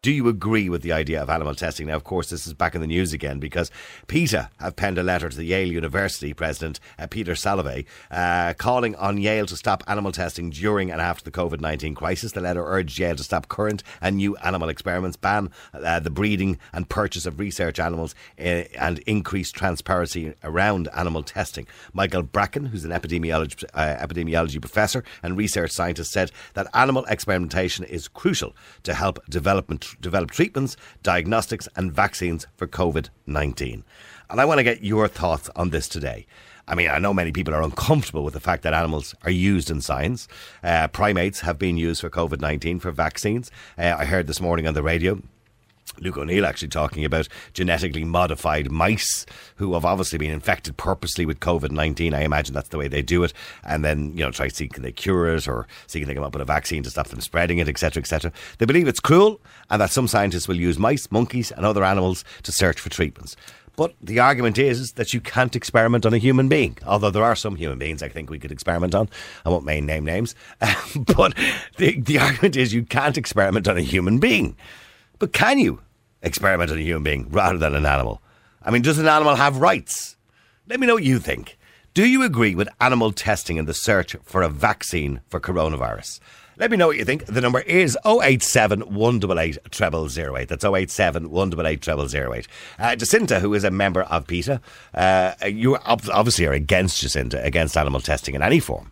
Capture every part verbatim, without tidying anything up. Do you agree with the idea of animal testing? Now, of course, this is back in the news again because PETA have penned a letter to the Yale University president, uh, Peter Salovey, uh, calling on Yale to stop animal testing during and after the covid nineteen crisis. The letter urged Yale to stop current and new animal experiments, ban uh, the breeding and purchase of research animals, uh, and increase transparency around animal testing. Michael Bracken, who's an epidemiology, uh, epidemiology professor and research scientist, said that animal experimentation is crucial to help development develop treatments, diagnostics and vaccines for covid nineteen. And I want to get your thoughts on this today. I mean, I know many people are uncomfortable with the fact that animals are used in science. Uh, primates have been used for covid nineteen for vaccines. Uh, I heard this morning on the radio Luke O'Neill actually talking about genetically modified mice who have obviously been infected purposely with covid nineteen. I imagine that's the way they do it. And then, you know, try to see can they cure it or see can they come up with a vaccine to stop them spreading it, et cetera, et cetera. They believe it's cruel and that some scientists will use mice, monkeys and other animals to search for treatments. But the argument is that you can't experiment on a human being, although there are some human beings I think we could experiment on. I won't name names. But the, the argument is you can't experiment on a human being. But can you experiment on a human being rather than an animal? I mean, does an animal have rights? Let me know what you think. Do you agree with animal testing in the search for a vaccine for coronavirus? Let me know what you think. The number is oh eight seven, one eight eight, zero zero zero eight. That's oh eight seven, one eight eight, zero zero zero eight. Uh, Jacinta, who is a member of PETA, uh, you obviously are against, Jacinta, against animal testing in any form.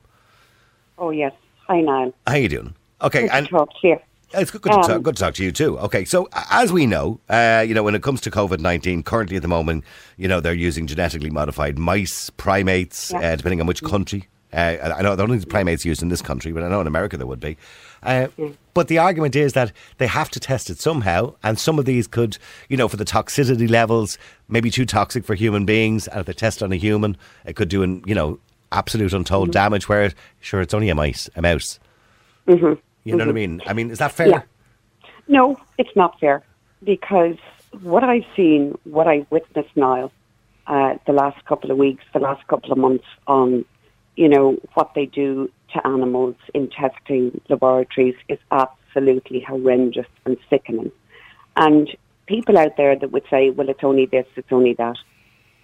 Oh, yes. Hi, Niall. How are you doing? Okay. Good and to talk to you. It's good, good, um, to talk, good to talk to you too. Okay, so as we know, uh, you know, when it comes to covid nineteen, currently at the moment, you know, they're using genetically modified mice, primates, yeah. uh, depending on which country. Uh, I know I don't think the primates used in this country, but I know in America there would be. Uh, mm. But the argument is that they have to test it somehow, and some of these could, you know, for the toxicity levels, maybe too toxic for human beings, and if they test on a human, it could do, an, you know, absolute untold mm-hmm. damage, where, it, sure, it's only a mice, a mouse. Mm-hmm. You know mm-hmm. what I mean? I mean, is that fair? Yeah. No, it's not fair. Because what I've seen, what I witnessed, Niall, uh, the last couple of weeks, the last couple of months on, you know, what they do to animals in testing laboratories is absolutely horrendous and sickening. And people out there that would say, well, it's only this, it's only that,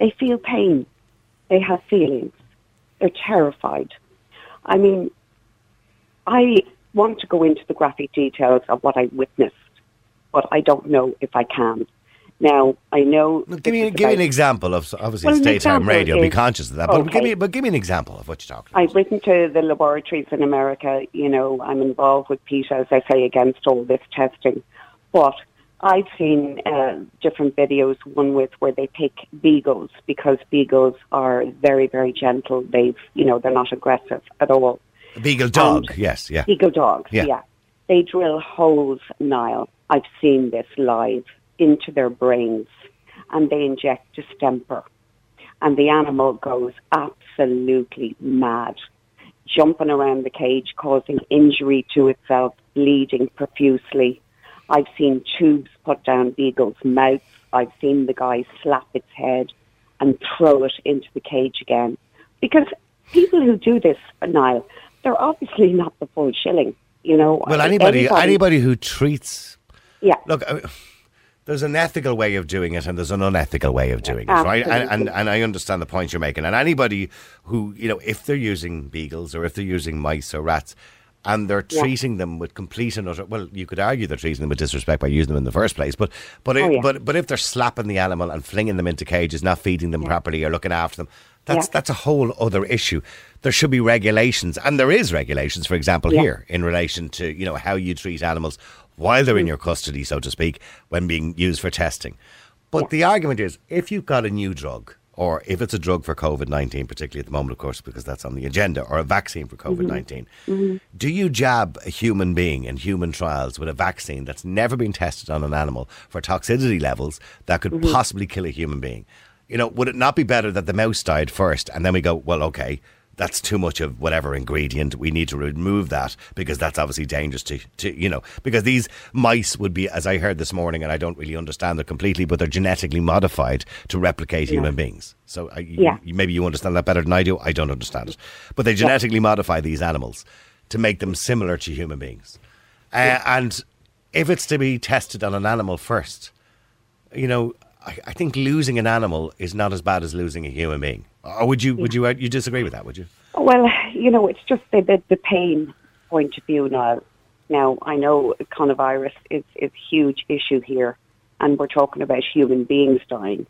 they feel pain. They have feelings. They're terrified. I mean, I... want to go into the graphic details of what I witnessed, but I don't know if I can. Now, I know... Well, give me, give me an example of, obviously, well, it's daytime radio, is, be conscious of that, okay. but, give me, but give me an example of what you're talking about. I've written to the laboratories in America, you know, I'm involved with PETA, as I say, against all this testing, but I've seen uh, different videos, one with where they pick beagles, because beagles are very, very gentle, they've, you know, they're not aggressive at all. Beagle dog, and yes, yeah. Beagle dogs, yeah. yeah. They drill holes, Niall, I've seen this live, into their brains, and they inject distemper. And the animal goes absolutely mad, jumping around the cage, causing injury to itself, bleeding profusely. I've seen tubes put down beagles' mouths. I've seen the guy slap its head and throw it into the cage again. Because people who do this, Niall, they're obviously not the full shilling, you know. Well, anybody, anybody, anybody who treats, yeah. Look, I mean, there's an ethical way of doing it, and there's an unethical way of doing yeah, it, absolutely. Right? And, and and I understand the point you're making. And anybody who, you know, if they're using beagles or if they're using mice or rats, and they're treating yeah. them with complete and utter, well, you could argue they're treating them with disrespect by using them in the first place. But but oh, it, yeah. but but if they're slapping the animal and flinging them into cages, not feeding them yeah. properly or looking after them. That's yeah. that's a whole other issue. There should be regulations, and there is regulations, for example, yeah. here in relation to, you know, how you treat animals while they're mm. in your custody, so to speak, when being used for testing. But yeah. the argument is, if you've got a new drug, or if it's a drug for covid nineteen, particularly at the moment, of course, because that's on the agenda, or a vaccine for covid nineteen, mm-hmm. Mm-hmm. do you jab a human being in human trials with a vaccine that's never been tested on an animal for toxicity levels that could mm-hmm. possibly kill a human being? You know, would it not be better that the mouse died first and then we go, well, okay, that's too much of whatever ingredient, we need to remove that, because that's obviously dangerous to, to you know, because these mice would be, as I heard this morning, and I don't really understand it completely, but they're genetically modified to replicate yeah. human beings. So uh, you, yeah. you, maybe you understand that better than I do. I don't understand it. But they genetically yeah. modify these animals to make them similar to human beings. Uh, yeah. And if it's to be tested on an animal first, you know, I, I think losing an animal is not as bad as losing a human being. Or would you yeah. would you, uh, you disagree with that, would you? Well, you know, it's just the, the, the pain point of view now. Now, I know coronavirus is, is a huge issue here, and we're talking about human beings dying,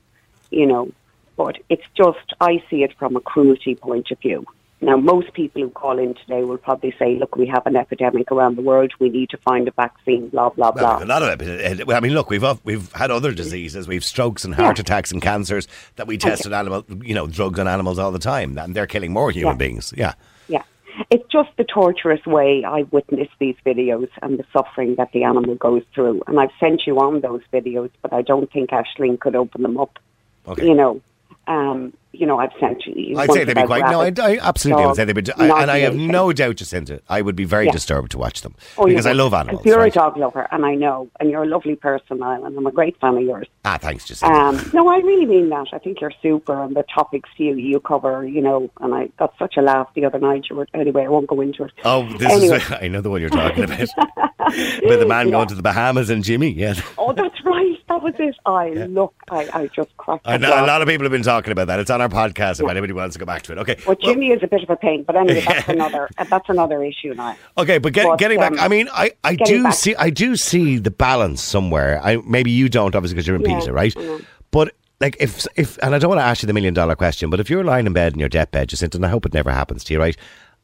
you know. But it's just, I see it from a cruelty point of view. Now, most people who call in today will probably say, look, we have an epidemic around the world. We need to find a vaccine, blah, blah, well, blah. A lot of epi- I mean, look, we've we've had other diseases. We've strokes and heart yeah. attacks and cancers that we test on okay. animal, you know, drugs on animals all the time. And they're killing more human yeah. beings. Yeah. Yeah. It's just the torturous way I witness these videos and the suffering that the animal goes through. And I've sent you on those videos, but I don't think Aisling could open them up, okay. you know. Um, you know, I've sent you. I'd say they'd be quite. No, I, I absolutely would say they'd be. I, and I have no doubt, Jacinta, I would be very yeah. disturbed to watch them oh, because I love animals. And you're right? a dog lover, and I know, and you're a lovely person, Niall, and I'm a great fan of yours. Ah, thanks, Jacinta. Um, no, I really mean that. I think you're super, and the topics you you cover, you know, and I got such a laugh the other night. You were, anyway, I won't go into it. Oh, this anyway. is I know the one you're talking about. With the man yeah. going to the Bahamas and Jimmy, yeah. Oh, that's right. That was it. I yeah. look, I, I just cracked. I know a lot of people have been talking about that. It's on our podcast if yeah. anybody wants to go back to it. Okay. Well, Jimmy well, is a bit of a pain, but anyway, that's another that's another issue now. Okay, but, get, but getting um, back, I mean, I, I do back. see I do see the balance somewhere. I maybe you don't, obviously, because you're in yeah, PETA, right? Yeah. But like if if and I don't want to ask you the million dollar question, but if you're lying in bed in your deathbed, Jacinta, and I hope it never happens to you, right?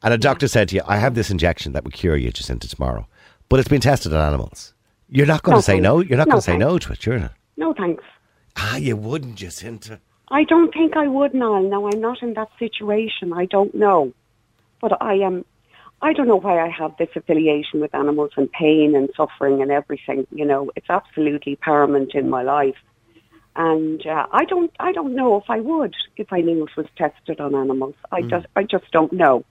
And a doctor said to you, "I have this injection that will cure you, Jacinta, tomorrow, but it's been tested on animals." You're not going no, to say thanks. no. You're not no, going to say thanks. no to it, you're not. No thanks. Ah, you wouldn't, Jacinta. I don't think I would, Niall. Now, I'm not in that situation. I don't know. But I am. I don't know why I have this affiliation with animals and pain and suffering and everything. You know, it's absolutely paramount in my life. And uh, I don't I don't know if I would, if I knew it was tested on animals. I, mm. just, I just don't know.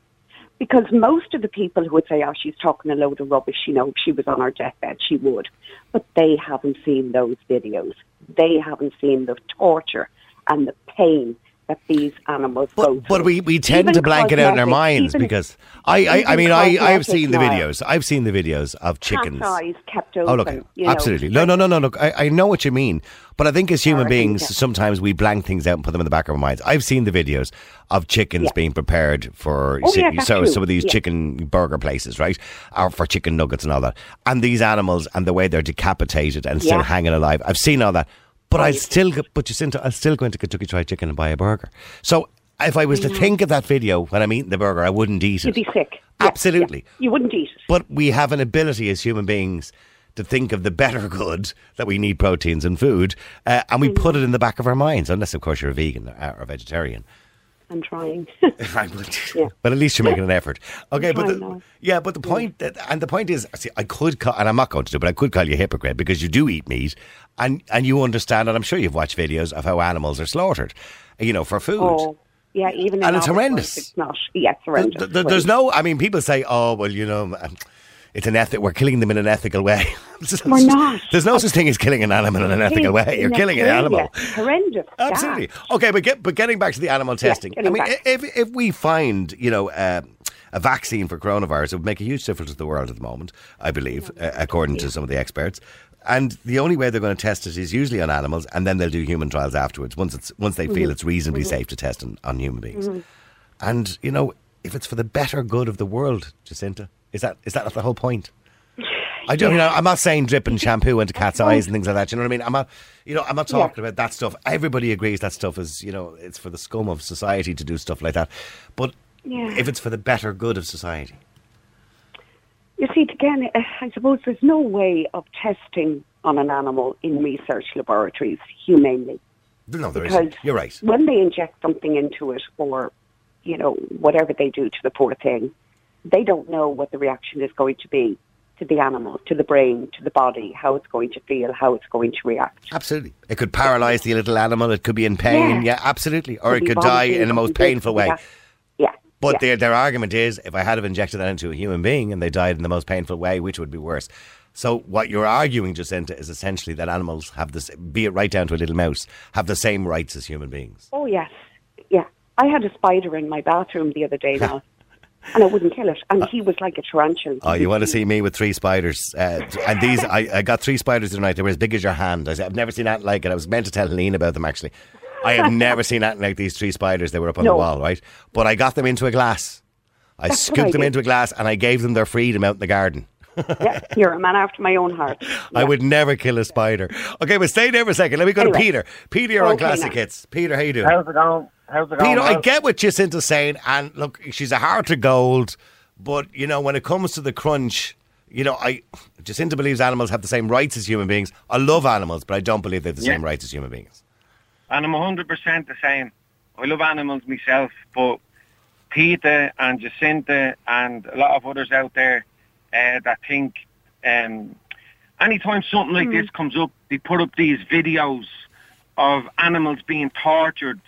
Because most of the people who would say, oh, she's talking a load of rubbish, you know, if she was on her deathbed, she would. But they haven't seen those videos. They haven't seen the torture and the pain that these animals but, go through. But we, we tend even to blanket out in our minds because I, I, I mean, I, I've seen the videos. I've seen the videos of chickens. Cat's eyes kept open. Oh, look, absolutely. Know. No, no, no, no, look, I, I know what you mean. But I think as human beings, sometimes we blank things out and put them in the back of our minds. I've seen the videos of chickens yeah. being prepared for oh, si- yeah, so true. some of these yeah. chicken burger places, right? Or for chicken nuggets and all that. And these animals and the way they're decapitated and yeah. still hanging alive. I've seen all that. But I'll still, but Jacinta, I'll still go into Kentucky Fried Chicken and buy a burger. So if I was to think of that video when I'm eating the burger, I wouldn't eat it. You'd be sick. Absolutely. Yeah, yeah. You wouldn't eat it. But we have an ability as human beings to think of the better good, that we need proteins and food, uh, and we mm. put it in the back of our minds, unless, of course, you're a vegan or a vegetarian. I'm trying. yeah. But at least you're making an effort. Okay, but the, yeah, but the point that, and the point is, see, I could call, and I'm not going to do, but I could call you a hypocrite because you do eat meat, and and you understand, and I'm sure you've watched videos of how animals are slaughtered, you know, for food. Oh, yeah, even and it's horrendous. It's not. Yeah, it's horrendous. There, there, there's no. I mean, people say, oh, well, you know. Um, It's an ethic. We're killing them in an ethical way. We're not. There's no such thing as killing an animal in an ethical way. You're killing an animal. Horrendous. Absolutely. Okay, but get, but getting back to the animal testing. Yeah, I mean, back. if if we find, you know, uh, a vaccine for coronavirus, it would make a huge difference to the world at the moment. I believe, yeah. uh, according yeah. to some of the experts. And the only way they're going to test it is usually on animals, and then they'll do human trials afterwards. Once it's once they mm-hmm. feel it's reasonably mm-hmm. safe to test on, on human beings. Mm-hmm. And you know, if it's for the better good of the world, Jacinta. Is that is that not the whole point? I don't. Yeah. You know, I'm not saying drip and shampoo into cat's eyes and things like that. You know what I mean? I'm not. You know, I'm not talking yeah. about that stuff. Everybody agrees that stuff is. You know, it's for the scum of society to do stuff like that. But yeah. if it's for the better good of society, you see, again, I suppose there's no way of testing on an animal in research laboratories humanely. No, there isn't. You're right. When they inject something into it, or you know, whatever they do to the poor thing. They don't know what the reaction is going to be to the animal, to the brain, to the body, how it's going to feel, how it's going to react. Absolutely. It could paralyse the little animal. It could be in pain. Yeah, yeah absolutely. Or it could die in the most painful way. Yeah. But yeah. their, their argument is, if I had have injected that into a human being and they died in the most painful way, which would be worse? So what you're arguing, Jacinta, is essentially that animals have this, be it right down to a little mouse, have the same rights as human beings. Oh, yes. Yeah. I had a spider in my bathroom the other day now. And I wouldn't kill it. And uh, he was like a tarantula. Oh, you want to see me with three spiders? Uh, and these, I, I got three spiders tonight. They were as big as your hand. I said, I've never seen that like it. I was meant to tell Helene about them, actually. I have never seen that like these three spiders. They were up on no. the wall, right? But I got them into a glass. I That's scooped I them did. into a glass and I gave them their freedom out in the garden. Yeah, you're a man after my own heart. Yeah. I would never kill a spider. Okay, but stay there for a second. Let me go anyway. to Peter. Peter, you're okay, on Classic Hits. Peter, how you doing? How's it going? How's it going? Peter, I get what Jacinta's saying, and look, she's a heart of gold, but, you know, when it comes to the crunch, you know, I Jacinta believes animals have the same rights as human beings. I love animals, but I don't believe they have the yeah. same rights as human beings. And I'm one hundred percent the same. I love animals myself, but PETA and Jacinta and a lot of others out there, Uh, that think um, anytime something like mm. this comes up, they put up these videos of animals being tortured.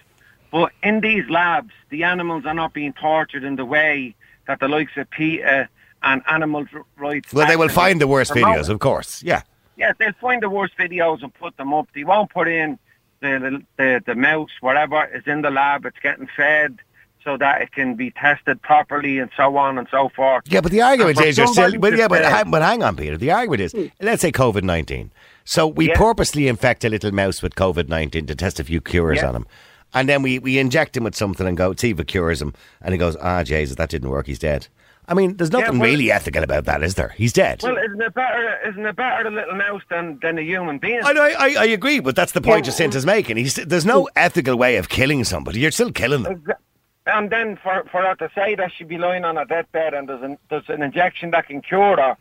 But in these labs, the animals are not being tortured in the way that the likes of PETA and animal rights... Well, they will find the worst videos, of course, yeah. Yeah, they'll find the worst videos and put them up. They won't put in the, the, the mouse, whatever is in the lab, it's getting fed, so that it can be tested properly and so on and so forth. Yeah, but the argument is, you're still, but, yeah, but, hang, but hang on, Peter. The argument is, mm. let's say COVID nineteen. So we yeah. purposely infect a little mouse with COVID nineteen to test a few cures yeah. on him. And then we, we inject him with something and go, see if it cures him. And he goes, ah, Jesus, that didn't work. He's dead. I mean, there's nothing yeah, well, really ethical about that, is there? He's dead. Well, isn't it better, isn't it better a little mouse than, than a human being? I, I, I agree, but that's the point yeah. Jacinta's making. He's, there's no ethical way of killing somebody. You're still killing them. Exactly. And then for, for her to say that she'd be lying on a deathbed and there's an, there's an injection that can cure her,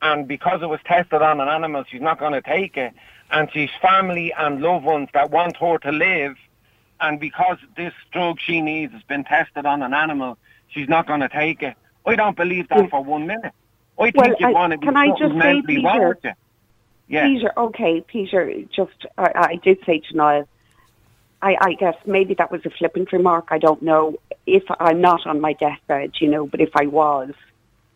and because it was tested on an animal, she's not going to take it. And she's family and loved ones that want her to live, and because this drug she needs has been tested on an animal, she's not going to take it. I don't believe that for one minute. I think well, you want to be something mentally wrong with you. Yeah. Peter, okay, Peter, just, I, I did say to Niall, I, I guess maybe that was a flippant remark. I don't know. If I'm not on my deathbed, you know, but if I was,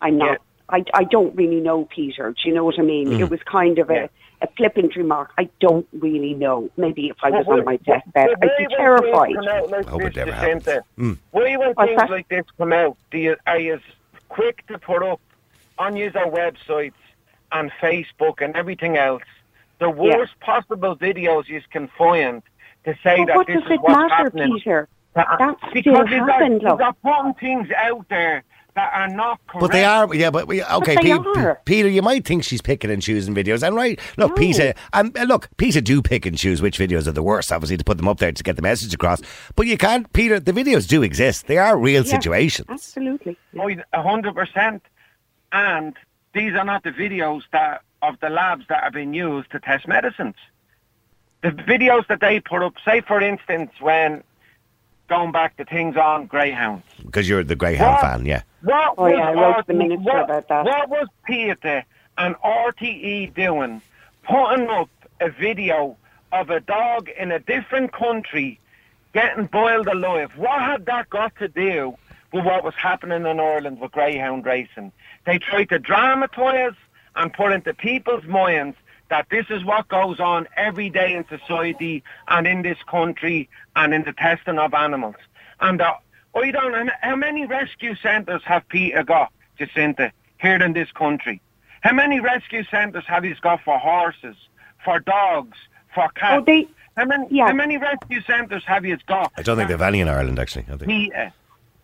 I'm not. Yeah. I, I don't really know, Peter. Do you know what I mean? Mm. It was kind of yeah. a, a flippant remark. I don't really know. Maybe if I was well, on my deathbed, well, I'd be terrified. Like I hope it never happens. Mm. Why when What's things that? like this come out, do you, are you quick to put up on your websites and Facebook and everything else the worst yeah. possible videos you can find? To say well, that what this does is it what's matter, happening. Peter? That's because still happened, are, are putting things out there that are not correct. But they are, yeah, but we, okay, but P- P- Peter, you might think she's picking and choosing videos, and right, look, no. Peter, and um, look, Peter do pick and choose which videos are the worst, obviously, to put them up there to get the message across. But you can't, Peter, the videos do exist. They are real yeah, situations. Absolutely. Oh, one hundred percent. And these are not the videos that of the labs that have been used to test medicines. The videos that they put up, say, for instance, when going back to things on greyhounds. Because you're the greyhound what, fan, yeah. What oh, was yeah, I wrote to the minister what, about that. What was PETA and R T E doing, putting up a video of a dog in a different country getting boiled alive? What had that got to do with what was happening in Ireland with greyhound racing? They tried to dramatise and put into people's minds that this is what goes on every day in society and in this country and in the testing of animals. And uh, I don't know, how many rescue centres have Peter got, Jacinta, here in this country? How many rescue centres have he got for horses, for dogs, for cats? Oh, they, how, many, yeah. how many rescue centres have he got? I don't think they've any in Ireland, actually. I think. Peter.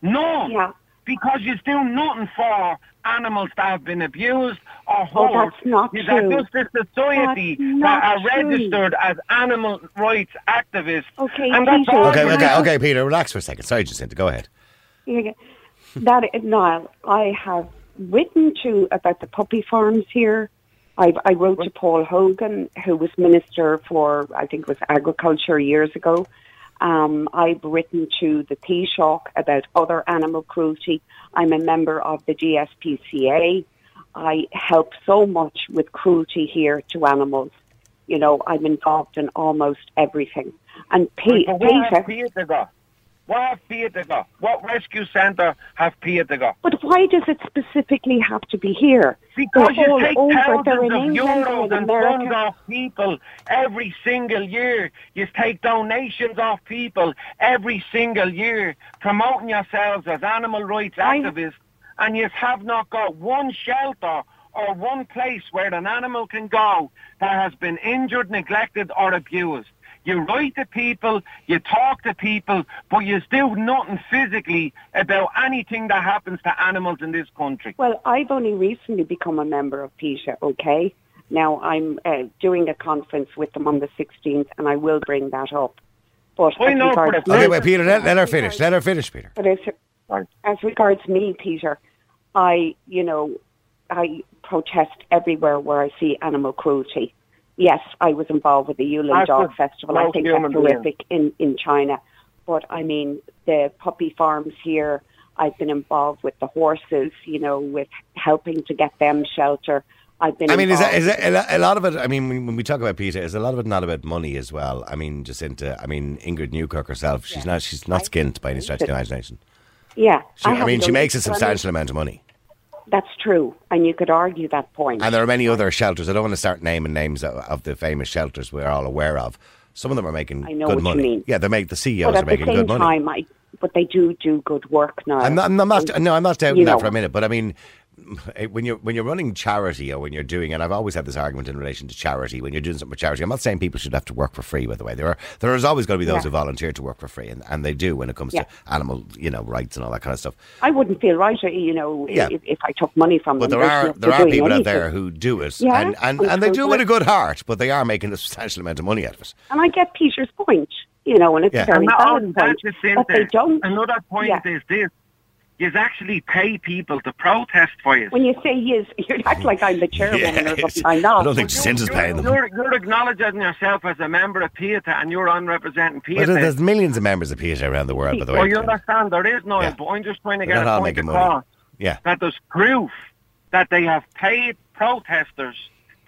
No, yeah. because he's doing nothing for animals that have been abused or hurt. Oh, is that just a society that are true. registered as animal rights activists? Okay, and that's Peter, okay, okay, I... okay, Peter, relax for a second. Sorry, Jacinta, go ahead. Yeah, that Niall, I have written to about the puppy farms here. I've, I wrote to Paul Hogan, who was minister for, I think, it was agriculture years ago. Um, I've written to the Taoiseach about other animal cruelty. I'm a member of the G S P C A. I help so much with cruelty here to animals. You know, I'm involved in almost everything. And P- Peter... What have PETA got? What rescue centre have PETA got? But why does it specifically have to be here? Because they're you take over. Thousands of euros and funds off people every single year. You take donations off people every single year, promoting yourselves as animal rights I... activists, and you have not got one shelter or one place where an animal can go that has been injured, neglected or abused. You write to people, you talk to people, but you do nothing physically about anything that happens to animals in this country. Well, I've only recently become a member of PETA, okay? Now, I'm uh, doing a conference with them on the sixteenth, and I will bring that up. But Why not? Regards- okay, well, Peter, let, let her finish. Let her finish, Peter. But as, as regards me, Peter, I, you know, I protest everywhere where I see animal cruelty. Yes, I was involved with the Yulin Dog Festival. I think that's horrific in, in China. But, I mean, the puppy farms here, I've been involved with the horses, you know, with helping to get them shelter. I've been I mean, is, that, is that a lot of it, I mean, when we talk about PETA, is a lot of it not about money as well? I mean, Jacinta, I mean, Ingrid Newkirk herself, she's yeah. not she's not skint by any stretch of the imagination. Yeah. She, I, I mean, she makes a substantial amount of money. That's true, and you could argue that point. And there are many other shelters. I don't want to start naming names of, of the famous shelters we're all aware of. Some of them are making I know good what money. You mean. Yeah, they make the C E Os are making the good money. Time, I, but they do do good work now. I'm not, I'm not, and, no, I'm not doubting that know. for a minute. But I mean, when you're when you're running charity or when you're doing, and I've always had this argument in relation to charity. When you're doing something for charity, I'm not saying people should have to work for free. By the way, there are there is always going to be those yeah. who volunteer to work for free, and, and they do when it comes yeah. to animal, you know, rights and all that kind of stuff. I wouldn't feel right, you know, yeah. if, if I took money from but them. But there are there are people anything. out there who do it, yeah, and and, and they do it with a good heart, but they are making a substantial amount of money out of it. And I get Peter's point, you know, and it's yeah. very valid point. But they don't. Another point yeah. is this. You actually pay people to protest for you. When you say yes, you act like I'm the chairwoman yeah, or something. I'm not. I don't think Jacinta's paying them. You're, you're acknowledging yourself as a member of PETA and you're on representing PETA. Well, there's millions of members of PETA around the world, by the way. Well, you understand, there is no, yeah. but I'm just trying to They're get a point across yeah. that there's proof that they have paid protesters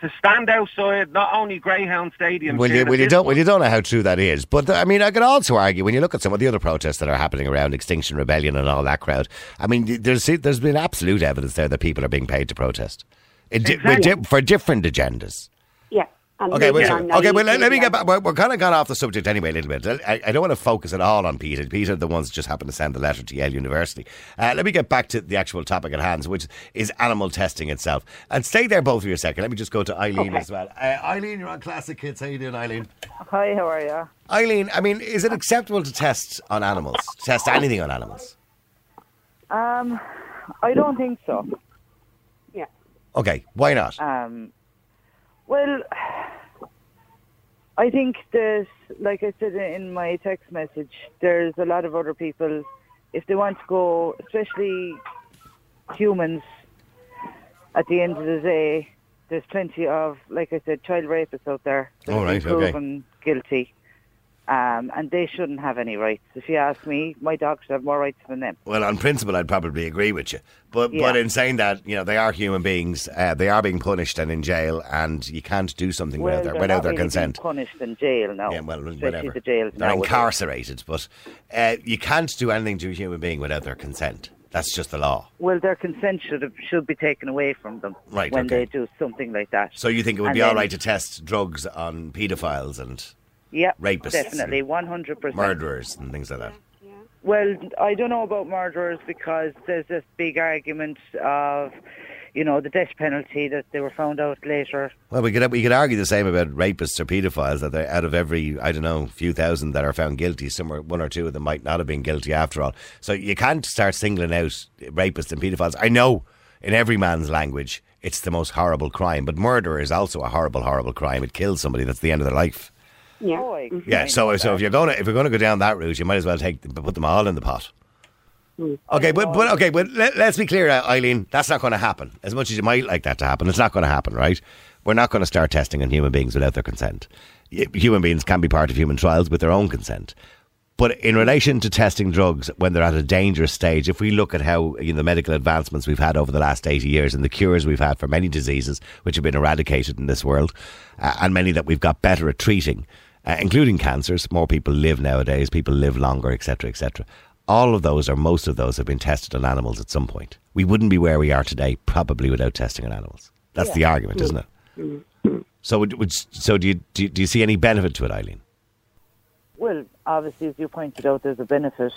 to stand outside not only Greyhound Stadium... Well, you, well, you, don't, well you don't know how true that is. But, I mean, I could also argue, when you look at some of the other protests that are happening around Extinction Rebellion and all that crowd, I mean, there's there's been absolute evidence there that people are being paid to protest. It, exactly. with, for different agendas. Yeah. Okay, well, yeah. okay, well let, let me get back. We're, we're kind of gone off the subject anyway a little bit. I, I don't want to focus at all on PETA. PETA, the ones that just happened to send the letter to Yale University. Uh, let me get back to the actual topic at hand, which is animal testing itself. And stay there both of you a second. Let me just go to Eileen okay. as well. Uh, Eileen, you're on Classic Kids. How you doing, Eileen? Hi, how are you? Eileen, I mean, is it acceptable to test on animals? Test anything on animals? Um, I don't think so. Yeah. Okay, why not? Um... Well, I think there's, like I said in my text message, there's a lot of other people, if they want to go, especially humans, at the end of the day, there's plenty of, like I said, child rapists out there that All right, have been proven okay. guilty. Um, and they shouldn't have any rights. If you ask me, my dogs have more rights than them. Well, on principle, I'd probably agree with you. But yeah. but in saying that, you know, they are human beings. Uh, they are being punished and in jail, and you can't do something well, without their without their really consent. Being punished in jail now. Yeah, well, whatever. The jails they're now incarcerated, but uh, you can't do anything to a human being without their consent. That's just the law. Well, their consent should have, should be taken away from them right, when okay. they do something like that. So you think it would and be all right to test drugs on paedophiles and? Yeah, rapists, definitely, one hundred percent. Murderers and things like that. Yeah, yeah. Well, I don't know about murderers because there's this big argument of, you know, the death penalty that they were found out later. Well, we could we could argue the same about rapists or paedophiles, that they, out of every, I don't know, few thousand that are found guilty, somewhere one or two of them might not have been guilty after all. So you can't start singling out rapists and paedophiles. I know, in every man's language, it's the most horrible crime, but murder is also a horrible, horrible crime. It kills somebody, that's the end of their life. Yeah. Oh, yeah. So, so if you're going to if you're going to go down that route, you might as well take them, put them all in the pot. Mm. Okay, but, but okay, but let, let's be clear, Eileen. That's not going to happen. As much as you might like that to happen, it's not going to happen, right? We're not going to start testing on human beings without their consent. Human beings can be part of human trials with their own consent. But in relation to testing drugs when they're at a dangerous stage, if we look at how, you know, the medical advancements we've had over the last eighty years and the cures we've had for many diseases which have been eradicated in this world, uh, and many that we've got better at treating, uh, including cancers. More people live nowadays, people live longer, et cetera, et cetera. All of those, or most of those, have been tested on animals at some point. We wouldn't be where we are today probably without testing on animals. That's yeah. the argument, isn't it? Mm-hmm. So, would, would, so do you, do you do you see any benefit to it, Eileen? Well, obviously, as you pointed out, there's a benefit.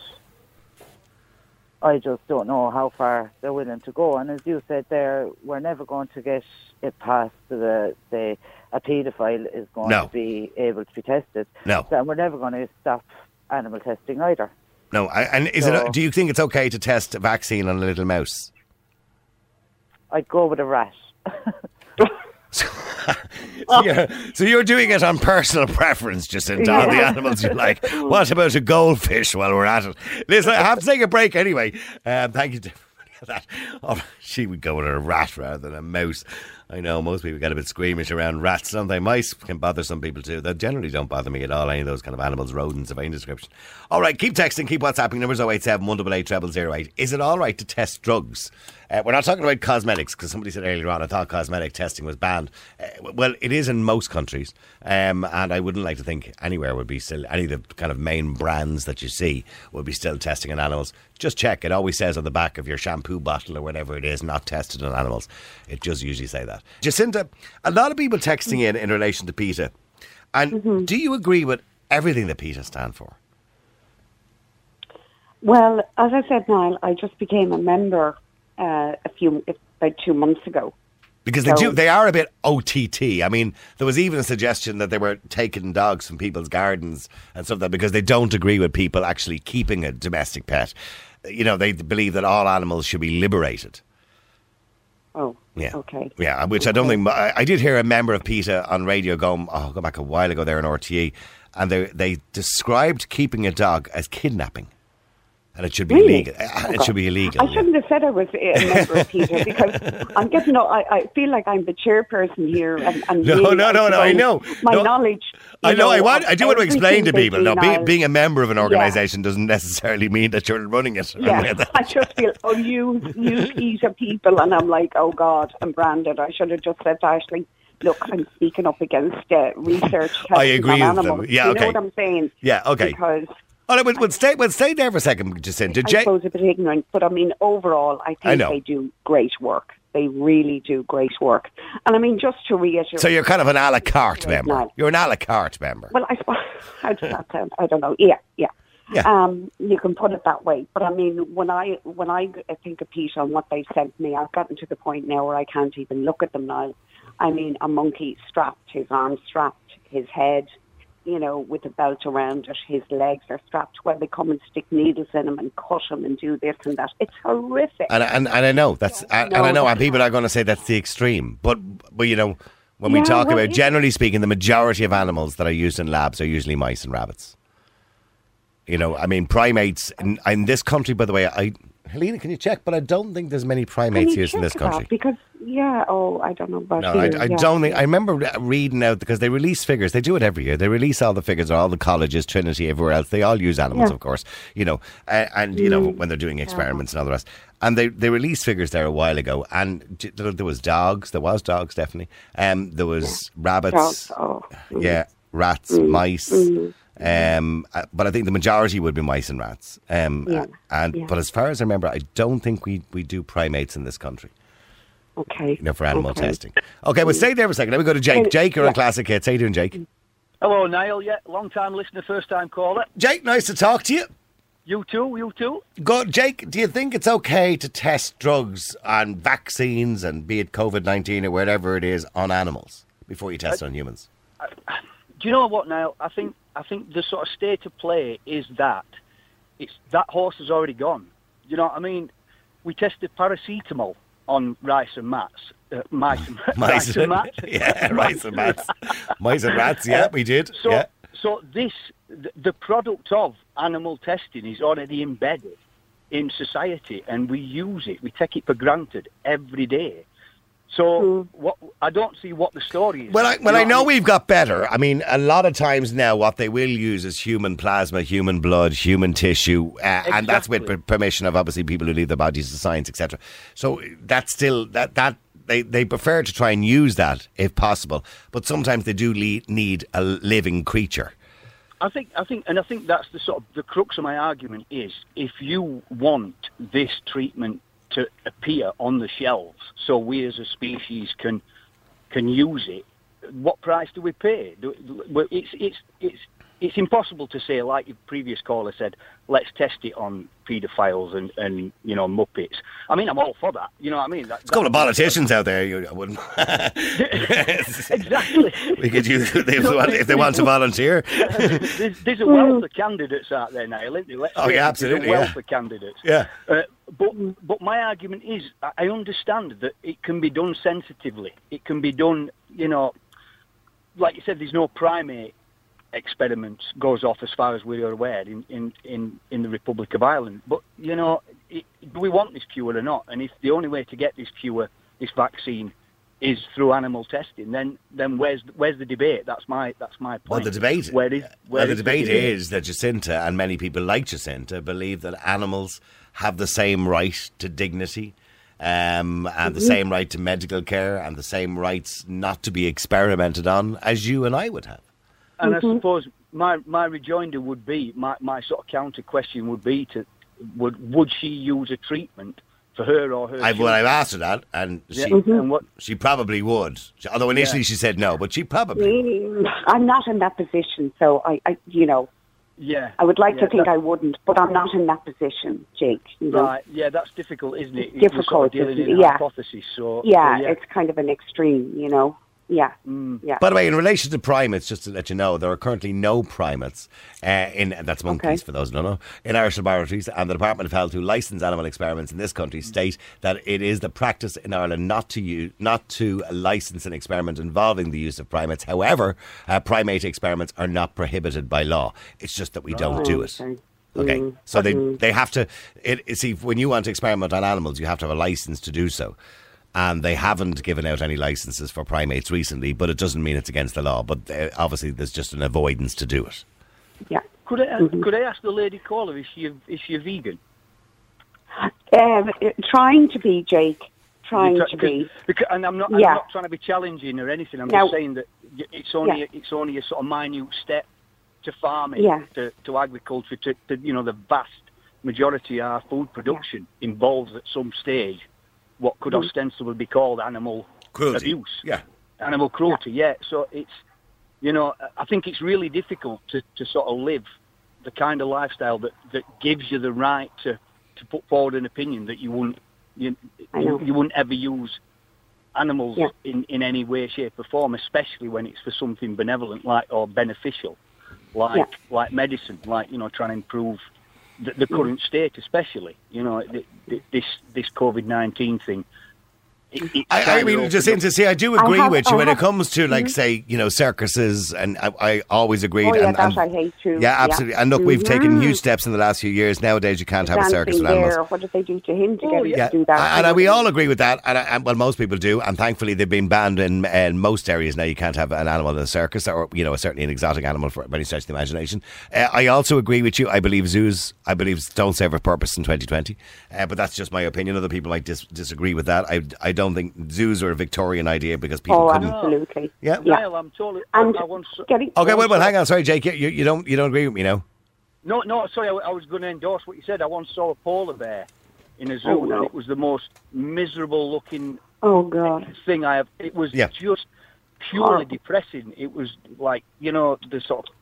I just don't know how far they're willing to go. And as you said there, we're never going to get it past the, the a paedophile is going no. to be able to be tested. No. And we're never going to stop animal testing either. No. I, and is so, it? Do you think it's okay to test a vaccine on a little mouse? I'd go with a rat. so, so, you're, so you're doing it on personal preference, Jacinta, yeah. on the animals you like. What about a goldfish while we're at it? Listen, I have to take a break anyway. Um, thank you to that. Oh, she would go with a rat rather than a mouse. I know most people get a bit squeamish around rats, don't they? Mice can bother some people too. They generally don't bother me at all, any of those kind of animals, rodents of any description. All right, keep texting, keep WhatsApping. Numbers oh eight seven, one eight eight, zero zero zero eight. Is it all right to test drugs? Uh, we're not talking about cosmetics, because somebody said earlier on, I thought cosmetic testing was banned. Uh, well, it is in most countries, um, and I wouldn't like to think anywhere would be still, any of the kind of main brands that you see would be still testing on animals. Just check. It always says on the back of your shampoo bottle or whatever it is, not tested on animals. It does usually say that. Jacinta, a lot of people texting in in relation to PETA, and mm-hmm. do you agree with everything that PETA stand for? Well, as I said, Niall, I just became a member uh, a few about two months ago. Because so. they do, they are a bit O T T. I mean, there was even a suggestion that they were taking dogs from people's gardens and stuff like that because they don't agree with people actually keeping a domestic pet. You know, they believe that all animals should be liberated. Oh, yeah. Okay. Yeah, which okay. I don't think... I, I did hear a member of PETA on radio go, oh, go back a while ago there in R T E, and they they described keeping a dog as kidnapping. And it should be really? illegal. Oh, it God. should be illegal. I yeah. shouldn't have said I was a member of PETA because I'm getting... No, I, I feel like I'm the chairperson here. And, and no, really no, no, no, I know. My no, knowledge... I know, know I, want, I do want to explain to people. No, be, being a member of an organisation yeah. doesn't necessarily mean that you're running it. Yeah, I just feel, oh, you, you PETA people. And I'm like, oh, God, I'm branded. I should have just said to Aisling, look, I'm speaking up against uh, research testing I agree on with animals. Them. Yeah, you okay. know what I'm saying? Yeah, okay. Because... All right, we'll, we'll, stay, we'll stay there for a second, Jacinta. I suppose a bit ignorant, but I mean, overall, I think I they do great work. They really do great work. And I mean, just to reiterate... So you're kind of an a la carte member. Now. You're an a la carte member. Well, I suppose... How does that sound? I don't know. Yeah, yeah. yeah. Um, you can put it that way. But I mean, when I when I think of PETA and what they've sent me, I've gotten to the point now where I can't even look at them now. I mean, a monkey strapped, his arm strapped, his head... you know, with a belt around it, his legs are strapped. Well, they come and stick needles in him and cut him and do this and that. It's horrific. And and, and I know that's yeah, and, no, and I know and people are going to say that's the extreme, but but you know when yeah, we talk well, about generally speaking, the majority of animals that are used in labs are usually mice and rabbits. You know, I mean primates in, in this country. By the way, I Helena, can you check? But I don't think there's many primates used in this country. Because yeah, oh, I don't know about no, here, I, I yeah. don't think. I remember reading out because they release figures. They do it every year. They release all the figures at all the colleges, Trinity, everywhere else. They all use animals, yeah. of course. You know, and, and you know when they're doing experiments yeah. and all the rest. And they they released figures there a while ago. And there was dogs. There was dogs definitely. Um, there was yeah. rabbits. Dogs, oh. Yeah, rats, mm. mice. Mm. Um, but I think the majority would be mice and rats. Um, yeah. and yeah. but as far as I remember, I don't think we, we do primates in this country. Okay. You know, for animal okay. testing. Okay, well, stay there for a second. Let me go to Jake. Jake, you're yeah. on Classic Hits. How you doing, Jake? Hello, Niall. Yeah, long time listener, first time caller. Jake, nice to talk to you. You too. You too. Good, Jake. Do you think it's okay to test drugs and vaccines and be it COVID nineteen or whatever it is on animals before you test I, it on humans? I, I, do you know what, Niall? I think. I think the sort of state of play is that it's that horse has already gone. You know what I mean? We tested paracetamol on rice and mats. Uh, mice and, mice, rice and mats. Yeah, rice and mats. Mice and rats, yeah, we did. So, yeah. so this, th- the product of animal testing is already embedded in society and we use it. We take it for granted every day. So what, I don't see what the story is. Well, I, well, I know we've got better. I mean, a lot of times now what they will use is human plasma, human blood, human tissue, uh, exactly. and that's with permission of obviously people who leave their bodies to science, et cetera. So that's still, that that they, they prefer to try and use that if possible, but sometimes they do le- need a living creature I think, I think, and I think that's the sort of the crux of my argument is if you want this treatment to appear on the shelves so we as a species can can use it, what price do we pay? Do, it's it's it's it's impossible to say, like your previous caller said, let's test it on paedophiles and, and you know muppets. I mean, I'm all for that. You know what I mean? That, There's a couple of politicians out there. You know, wouldn't exactly. We could use if they want, if they want to volunteer. There's, there's a wealth of candidates out there now, isn't there? Let's oh yeah, absolutely. A wealth yeah. of candidates. Yeah. Uh, but but my argument is, I understand that it can be done sensitively. It can be done, you know, like you said. There's no primate experiments goes off as far as we are aware in, in, in, in the Republic of Ireland. But, you know, it, do we want this cure or not? And if the only way to get this cure, this vaccine, is through animal testing, then then where's where's the debate? That's my that's my point. Well, the debate, where is, where well, the, debate the debate is that Jacinta, and many people like Jacinta, believe that animals have the same right to dignity um, and mm-hmm. the same right to medical care and the same rights not to be experimented on as you and I would have. And mm-hmm. I suppose my, my rejoinder would be, my, my sort of counter question would be to, would would she use a treatment for her or her? I, well, I've asked her that, and she, yeah. mm-hmm. and what, she probably would. Although initially yeah. she said no, but she probably would. I'm not in that position, so I, I you know, yeah. I would like yeah, to think I wouldn't, but I'm not in that position, Jake. You know? Right, yeah, that's difficult, isn't it? It's difficult, sort of dealing in yeah. hypothesis, so, yeah, so, yeah, it's kind of an extreme, you know. Yeah. Mm. yeah. By the way, in relation to primates, just to let you know, there are currently no primates uh, in that's monkeys okay. for those who don't know in Irish laboratories, and the Department of Health, who license animal experiments in this country, state that it is the practice in Ireland not to use, not to license an experiment involving the use of primates. However, uh, primate experiments are not prohibited by law. It's just that we oh, don't do it. Okay. Okay, mm. so they mm. they have to. It, see, when you want to experiment on animals, you have to have a license to do so. And they haven't given out any licenses for primates recently, but it doesn't mean it's against the law. But uh, obviously, there's just an avoidance to do it. Yeah. Could I mm-hmm. could I ask the lady caller if she is she a vegan? Um, trying to be, Jake. Trying tra- to be. Because, and I'm not. Yeah. I'm not trying to be challenging or anything. I'm now, just saying that it's only yeah. a, it's only a sort of minute step to farming, yeah. to, to agriculture, to, to you know the vast majority of our food production yeah. involves at some stage what could ostensibly be called animal cruelty. abuse. Yeah. Animal cruelty, yeah. yeah. So it's, you know, I think it's really difficult to, to sort of live the kind of lifestyle that, that gives you the right to, to put forward an opinion that you wouldn't you, you wouldn't ever use animals yeah. in, in any way, shape or form, especially when it's for something benevolent like or beneficial, like yeah. like medicine, like, you know, trying to improve The, the current state, especially, you know, the, the, this this COVID nineteen thing. It, it I, I mean, Jacinta, see, I do agree I have, with you I when have, it comes to, like, mm-hmm. say, you know, circuses, and I, I always agreed. Oh, yeah, and, that and, I hate too. Yeah, absolutely. Yeah. And look, we've mm-hmm. taken huge steps in the last few years. Nowadays, you can't have a circus with animals. There. What did they do to him to oh, get him yeah. to do that? And, and we all agree with that, and, and well, most people do, and thankfully they've been banned in, in most areas now. You can't have an animal in a circus, or, you know, certainly an exotic animal for any stretch of the imagination. Uh, I also agree with you. I believe zoos, I believe, don't serve a purpose in twenty twenty, uh, but that's just my opinion. Other people might dis- disagree with that. I, I don't think zoos are a Victorian idea because people oh, couldn't. Oh, absolutely. Yeah. yeah. Niall, I'm totally. And I, I want so- getting- okay, well, well, hang on. Sorry, Jake. You, you don't you don't agree with me now? No, no. Sorry, I, I was going to endorse what you said. I once saw a polar bear in a zoo, oh, no. and it was the most miserable looking oh, God. thing I have. It was yeah. just purely oh. depressing. It was like, you know, the sort of.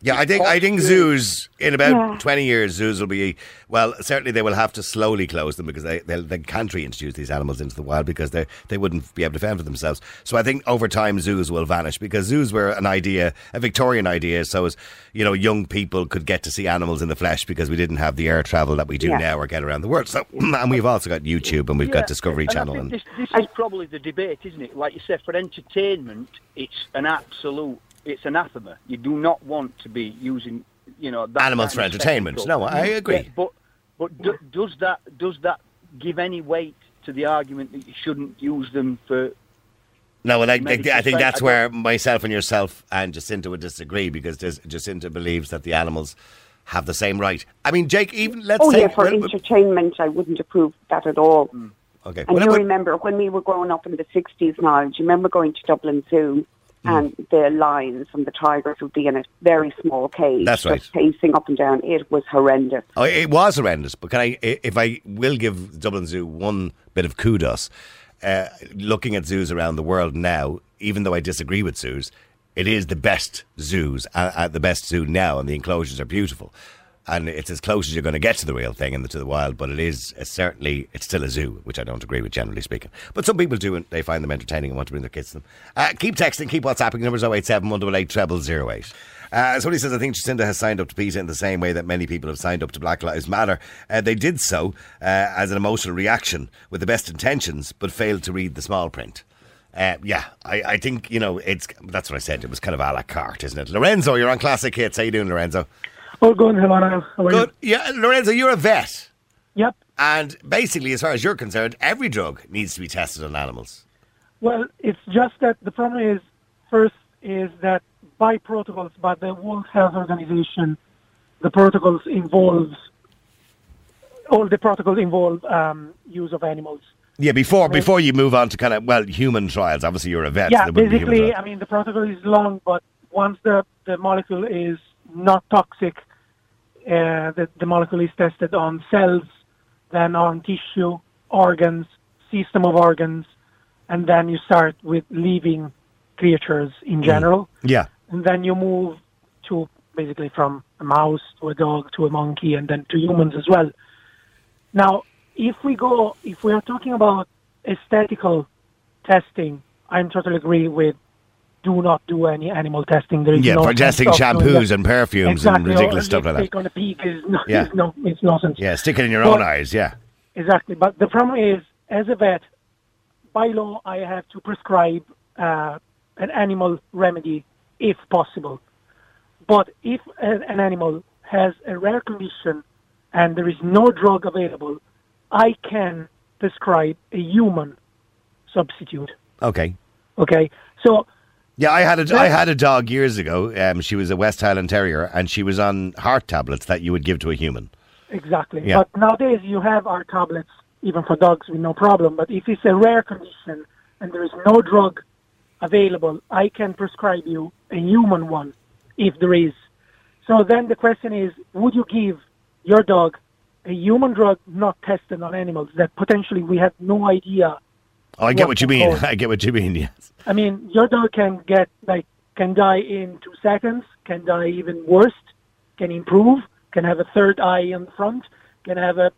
Yeah, I think I think zoos, in about yeah. twenty years, zoos will be, well, certainly they will have to slowly close them because they they can't reintroduce these animals into the wild because they they wouldn't be able to fend for themselves. So I think over time zoos will vanish because zoos were an idea, a Victorian idea, so as, you know, young people could get to see animals in the flesh because we didn't have the air travel that we do yeah. now or get around the world. So, and we've also got YouTube and we've yeah. got Discovery and Channel. I think and this, this is probably the debate, isn't it? Like you said, for entertainment, it's an absolute... It's anathema. You do not want to be using, you know, that animals for entertainment. Spectacle. No, I agree. Yeah, but but do, does that does that give any weight to the argument that you shouldn't use them for? No, well, I, I think spec- that's where myself and yourself and Jacinta would disagree because Jacinta believes that the animals have the same right. I mean, Jake, even let's oh, say yeah, for well, entertainment, I wouldn't approve that at all. Mm. Okay, and well, you well, remember when we were growing up in the sixties, Niall? Do you remember going to Dublin Zoo? and mm. the lions from the tigers would be in a very small cage. That's right. Pacing up and down. It was horrendous. Oh, it was horrendous. But can I, if I will give Dublin Zoo one bit of kudos, uh, looking at zoos around the world now, even though I disagree with zoos, it is the best zoos, uh, uh, the best zoo now, and the enclosures are beautiful. And it's as close as you're going to get to the real thing and to the wild, but it is uh, certainly, it's still a zoo, which I don't agree with, generally speaking. But some people do, and they find them entertaining and want to bring their kids to them. Uh, keep texting, keep WhatsApping, numbers oh eight seven, one eight eight, double oh oh eight. Uh, somebody says, I think Jacinta has signed up to PETA in the same way that many people have signed up to Black Lives Matter. Uh, they did so uh, as an emotional reaction with the best intentions, but failed to read the small print. Uh, yeah, I, I think, you know, it's that's what I said. It was kind of a la carte, isn't it? Lorenzo, you're on Classic Hits. How you doing, Lorenzo? Oh, good, Helena. How are good. You? Yeah, Lorenzo, you're a vet. Yep. And basically, as far as you're concerned, every drug needs to be tested on animals. Well, it's just that the problem is, first, is that by protocols, by the World Health Organization, the protocols involve, all the protocols involve um, use of animals. Yeah, before before you move on to kind of, well, human trials, obviously you're a vet. Yeah, so basically, I mean, the protocol is long, but once the, the molecule is not toxic, uh, the, the molecule is tested on cells, then on tissue, organs, system of organs, and then you start with living creatures in general. Mm. Yeah. And then you move to, basically, from a mouse to a dog to a monkey and then to humans as well. Now, If we go, if we are talking about aesthetical testing, I'm totally agree with do not do any animal testing. There is yeah, no for testing shampoos and perfumes exactly, and ridiculous stuff like that. Stick on a pig is no, yeah. is no, it's nonsense. Yeah, stick it in your but, own eyes, yeah. Exactly, but the problem is, as a vet, by law, I have to prescribe uh, an animal remedy if possible. But if an animal has a rare condition and there is no drug available, I can prescribe a human substitute. Okay. Okay. So. Yeah, I had a I had a dog years ago. Um, she was a West Highland Terrier, and she was on heart tablets that you would give to a human. Exactly. Yeah. But nowadays you have heart tablets even for dogs with no problem. But if it's a rare condition and there is no drug available, I can prescribe you a human one if there is. So then the question is, would you give your dog a human drug not tested on animals that potentially we have no idea? Oh, I get what you mean. Cause. I get what you mean, yes. I mean, your dog can get, like, can die in two seconds, can die even worse, can improve, can have a third eye in front, can have a...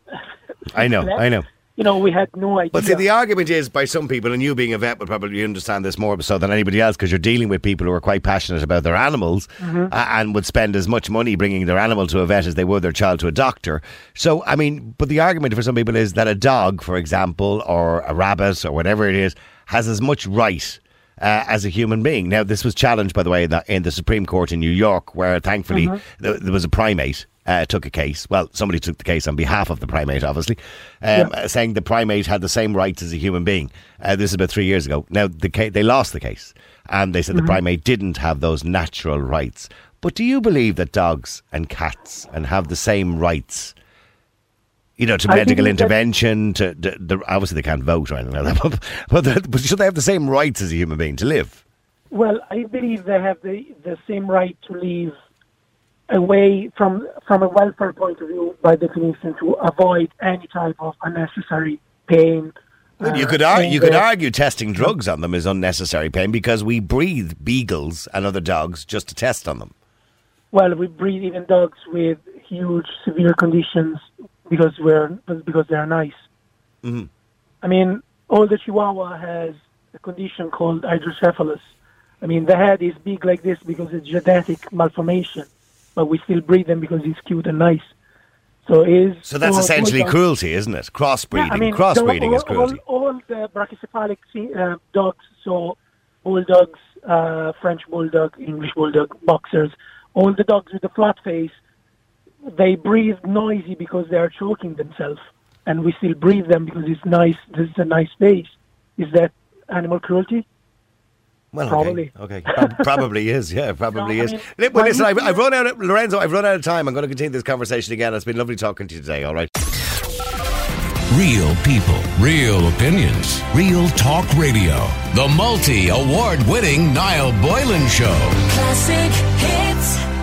I know, I know. You know, we had no idea. But see, the argument is by some people, and you being a vet would probably understand this more so than anybody else, because you're dealing with people who are quite passionate about their animals mm-hmm. uh, and would spend as much money bringing their animal to a vet as they would their child to a doctor. So, I mean, but the argument for some people is that a dog, for example, or a rabbit or whatever it is, has as much right Uh, as a human being. Now, this was challenged, by the way, in the, in the Supreme Court in New York, where thankfully mm-hmm. th- there was a primate uh, took a case. Well, somebody took the case on behalf of the primate, obviously, um, yeah. saying the primate had the same rights as a human being. Uh, this is about three years ago. Now, the ca- they lost the case, and they said mm-hmm. the primate didn't have those natural rights. But do you believe that dogs and cats and have the same rights? You know, to medical intervention, to, to, to obviously they can't vote or anything like that, but, but, but should they have the same rights as a human being to live? Well, I believe they have the, the same right to live away from from a welfare point of view, by definition, to avoid any type of unnecessary pain. Well, you could argue, you could argue testing drugs on them is unnecessary pain, because we breathe beagles and other dogs just to test on them. Well, we breathe even dogs with huge, severe conditions. Because we're because they're nice. Mm-hmm. I mean, all the Chihuahua has a condition called hydrocephalus. I mean, the head is big like this because it's genetic malformation, but we still breed them because he's cute and nice. So is so that's all, essentially all cruelty, isn't it? Crossbreeding. Yeah, I mean, Crossbreeding all, is cruelty. All, all the brachycephalic uh, dogs, so bulldogs, uh, French bulldog, English bulldog, boxers, all the dogs with a flat face. They breathe noisy because they are choking themselves, and we still breathe them because it's nice. This is a nice face. Is that animal cruelty? Well, probably. Okay, okay. Probably is. Yeah, probably no, is. I mean, well, listen, I've, I've run out of Lorenzo. I've run out of time. I'm going to continue this conversation again. It's been lovely talking to you today. All right. Real people, real opinions, real talk radio. The multi-award-winning Niall Boylan Show. Classic hits.